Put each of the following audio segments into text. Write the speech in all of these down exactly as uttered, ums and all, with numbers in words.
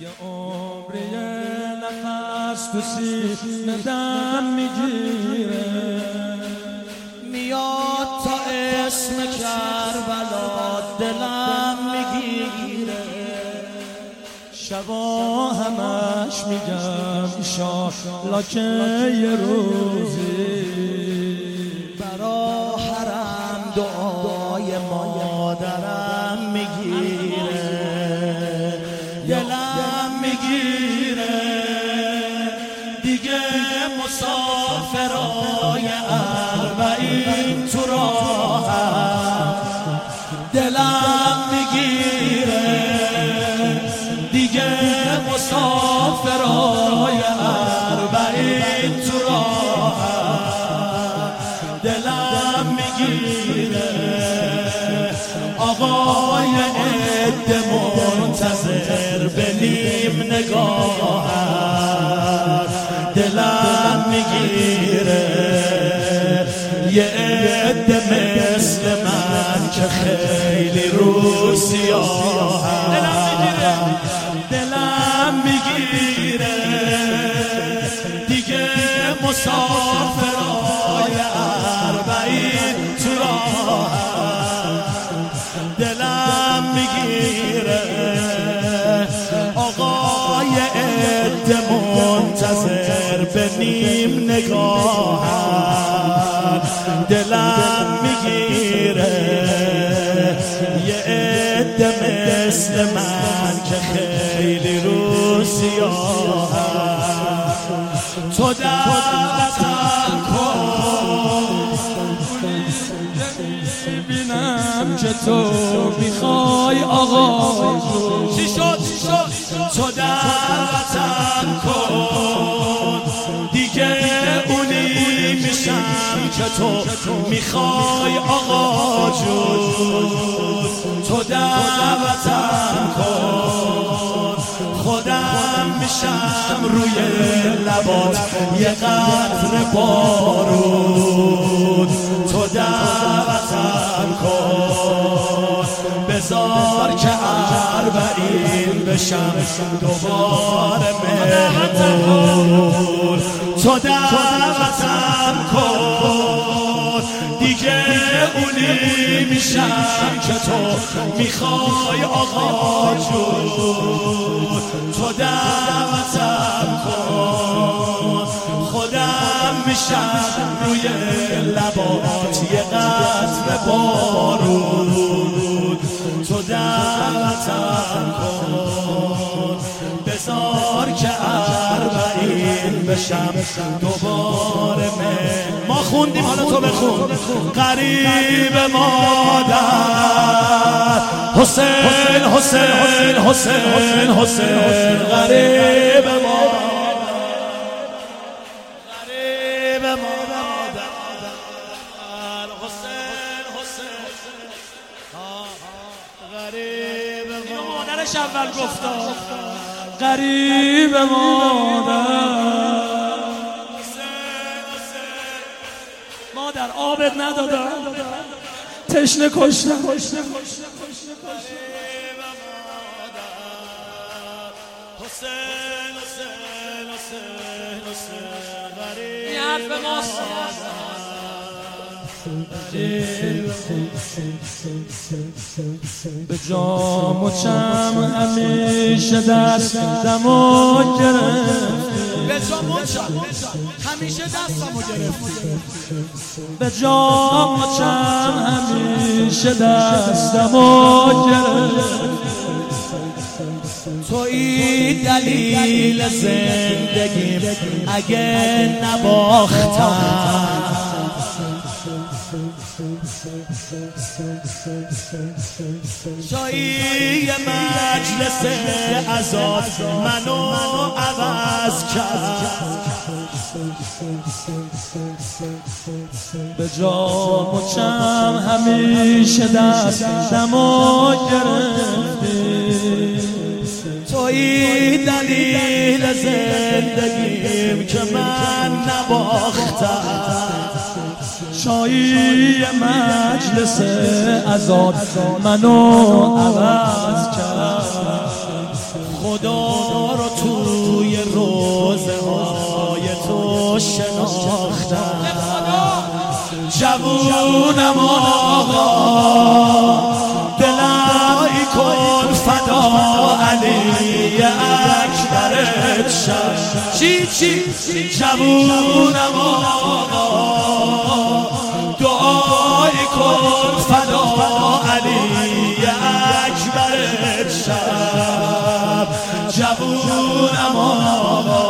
یه عمر یه نفس تو سینه دم میگیره، میاد تا اسم کربلا دلم میگیره. شبا همش میگم انشالله که یه روزی برا حرم دعای مادرم میگیره، دلم میگیره. دیگه مسافرای اربعین تو راهم دلم میگیره، دیگه مسافرای اربعین تو راهم دلم میگیره. آقای عده منتظر بنیم نگاهت دلم میگیره، یه عده مثل من که خیلی رو سیاهم دلم میگیره. دیگه مسافرای اربعین تو راهم دلم میگیره. آقای عده منتظر به نیم نگاهم دلم میگیره، یه عده مثل من که خیلی رو سیاهم. تو دلتم بینم که تو میخوای آقای چی شد تو در وطن کن، دیگه اونی میشم که تو میخوای آقا جون. تو در وطن کن خودم میشم روی لبات یه قطره بارون. تو در وطن کن بذار که اربعین بشم دوباره مهمون. تو در وطن کن دیگه اونی میشم که تو میخوای آقا جون. تو در وطن کن خودم میشم روی لبات یه قطره بارون. تو در وطن کن بذار که اربعین بشم دوباره من. ما خوندیم حالا تو بخون. قریب مادر حسین حسین حسین حسین قریب مادر قریب مادر حسین حسین قریب مادرش اول گفتا قریب مادر. مادر آبت ندادم تشنه کشتم. قریب مادر حسین حسین حسین حسین قریب نیاد به ماست. به جام و چم همیشه دستم و گرفتی، به جام و چم همیشه دستم و گرفتی، به جام و چم همیشه دستم و گرفتی. تویی دلیل زندگیم اگه نباختم، جایی مجلس عذاب منو عوض کرد. به جام و چم همیشه دستم و گرفتی، تویی دلیل زندگیم که من نباختم، شایی مجلس عذاب منو عوض کرد. خدا ما رو توی روزه های تو شناختم، جوونم آقا دلم کن فدا علی اکبرت شد. چی چی جوونم آقا دعای کن فدا علی اکبرت شد. جوونم آقا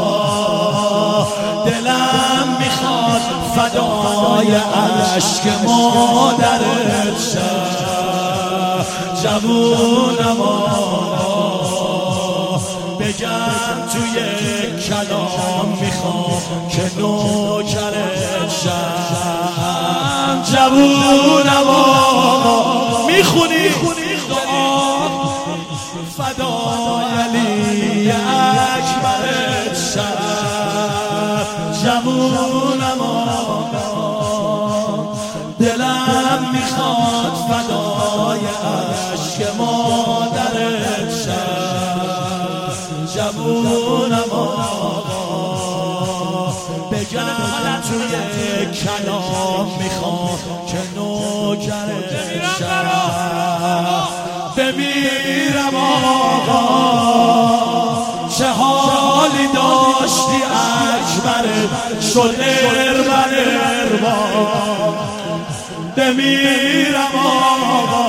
دلم میخواد فدای عشق مادرت شد. جوونم آقا بگم توی کلام میخوام که نوکرت شم. جوونم آقا میخونی دعا فدای علی اکبرت شم. جوونم آقا دلم میخواد فدای عشق مادرت شد. جوونم آقا بگم توی کلام میخوام که نوکرت شد. بمیرم آقا چه حالی داشتی اکبرت شد اربن اربان. بمیرم آقا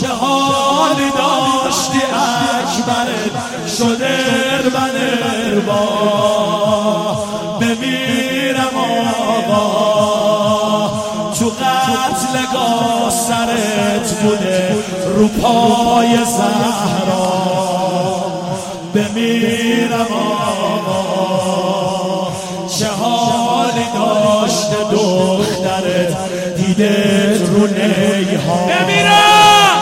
چه حال داشتی اکبرت شد اربن اربا. بمیرم آقا تو قتلگاه سرت بوده رو پای زهرا. بمیرم آقا چه حالی داشته دخترت دیدت رو نیها. بمیرم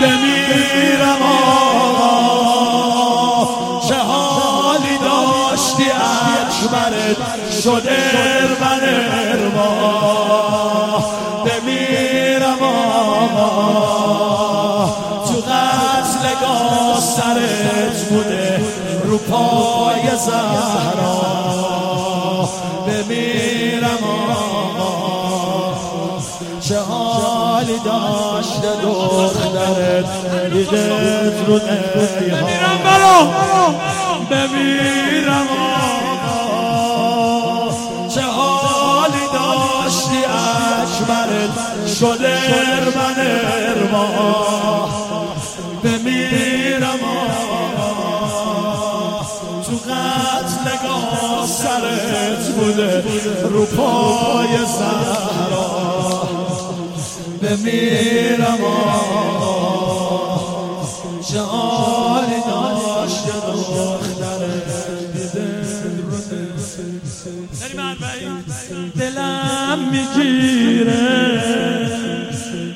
بمیرم آقا چه حالی داشتی اکبرت شد اربن اربا. بمیرم آقا تو قتلگاه سرت بوده رو پای زهرا. بمیرم آقا چه حالی داشته دخترت دیدت رو نیها. بمیرم آقا چه حالی داشتی اکبرت شد اربن اربا. بمیرم آقا تو قتلگاه سرت بوده رو پای زهرا. بمیرم آقا چه حالی داشت دخترت دیدت رو نیها. دلم میگیره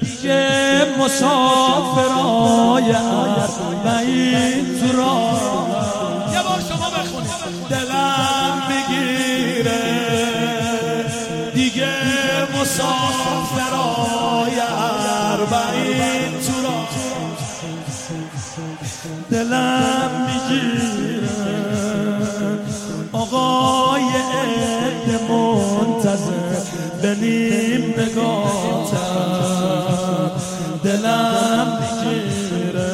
دیگه مسافرای اربعین تو راه. یه بار شما بخونید. دلم دیگه مسافرای اربعین تو را. دلم میگیره آقای عید منتظر به نیم نگاتم. دلم میگیره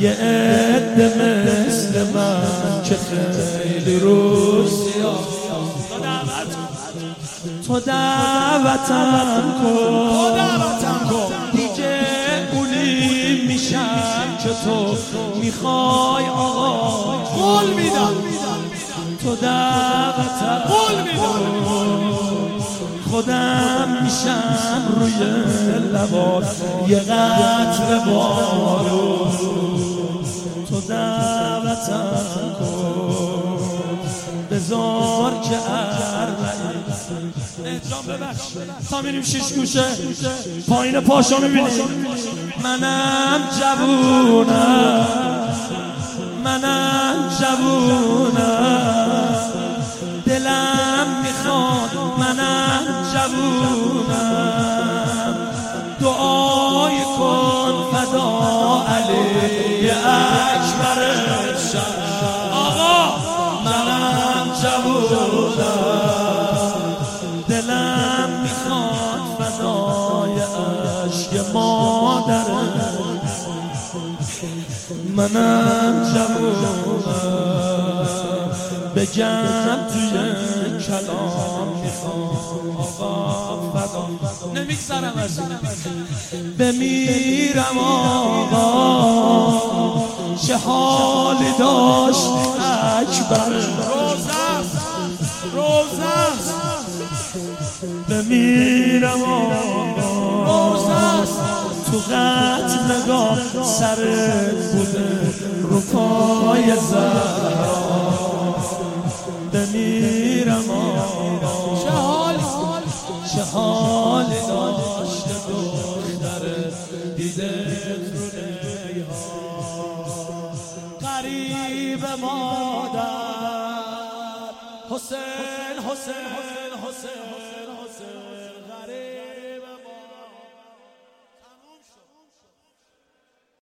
یه عید مثل من که خیلی روسیا. تو دعوتم کن دیگه اولی میشم که تو میخوای آقا. قول میدم تو دعوتم کن خودم میشم روی لبات یه قطر بارو. تو دعوتم کن بزار که اربعین احترام ببخش تا میریم شیش گوشه پایین پاشا میبینیم. منم جوونم منم جوونم دلم میخواد منم جوونم دعای کن فدا علی اکبرش آقا منم جوودم دلم میخواد فضای عشق مادرم منم جوودم بگم توی کلام میخوام آقا فضا نمیگذرم از بمیرم آقا چه حالی داشت اکبر روزست بمیرم آقا روزست تو قتل نگاه سرت بوده رو پای زهرا بمیرم آقا چه حالی چه حالی داشت دخترت دیدت مادر حسین حسین حسین حسین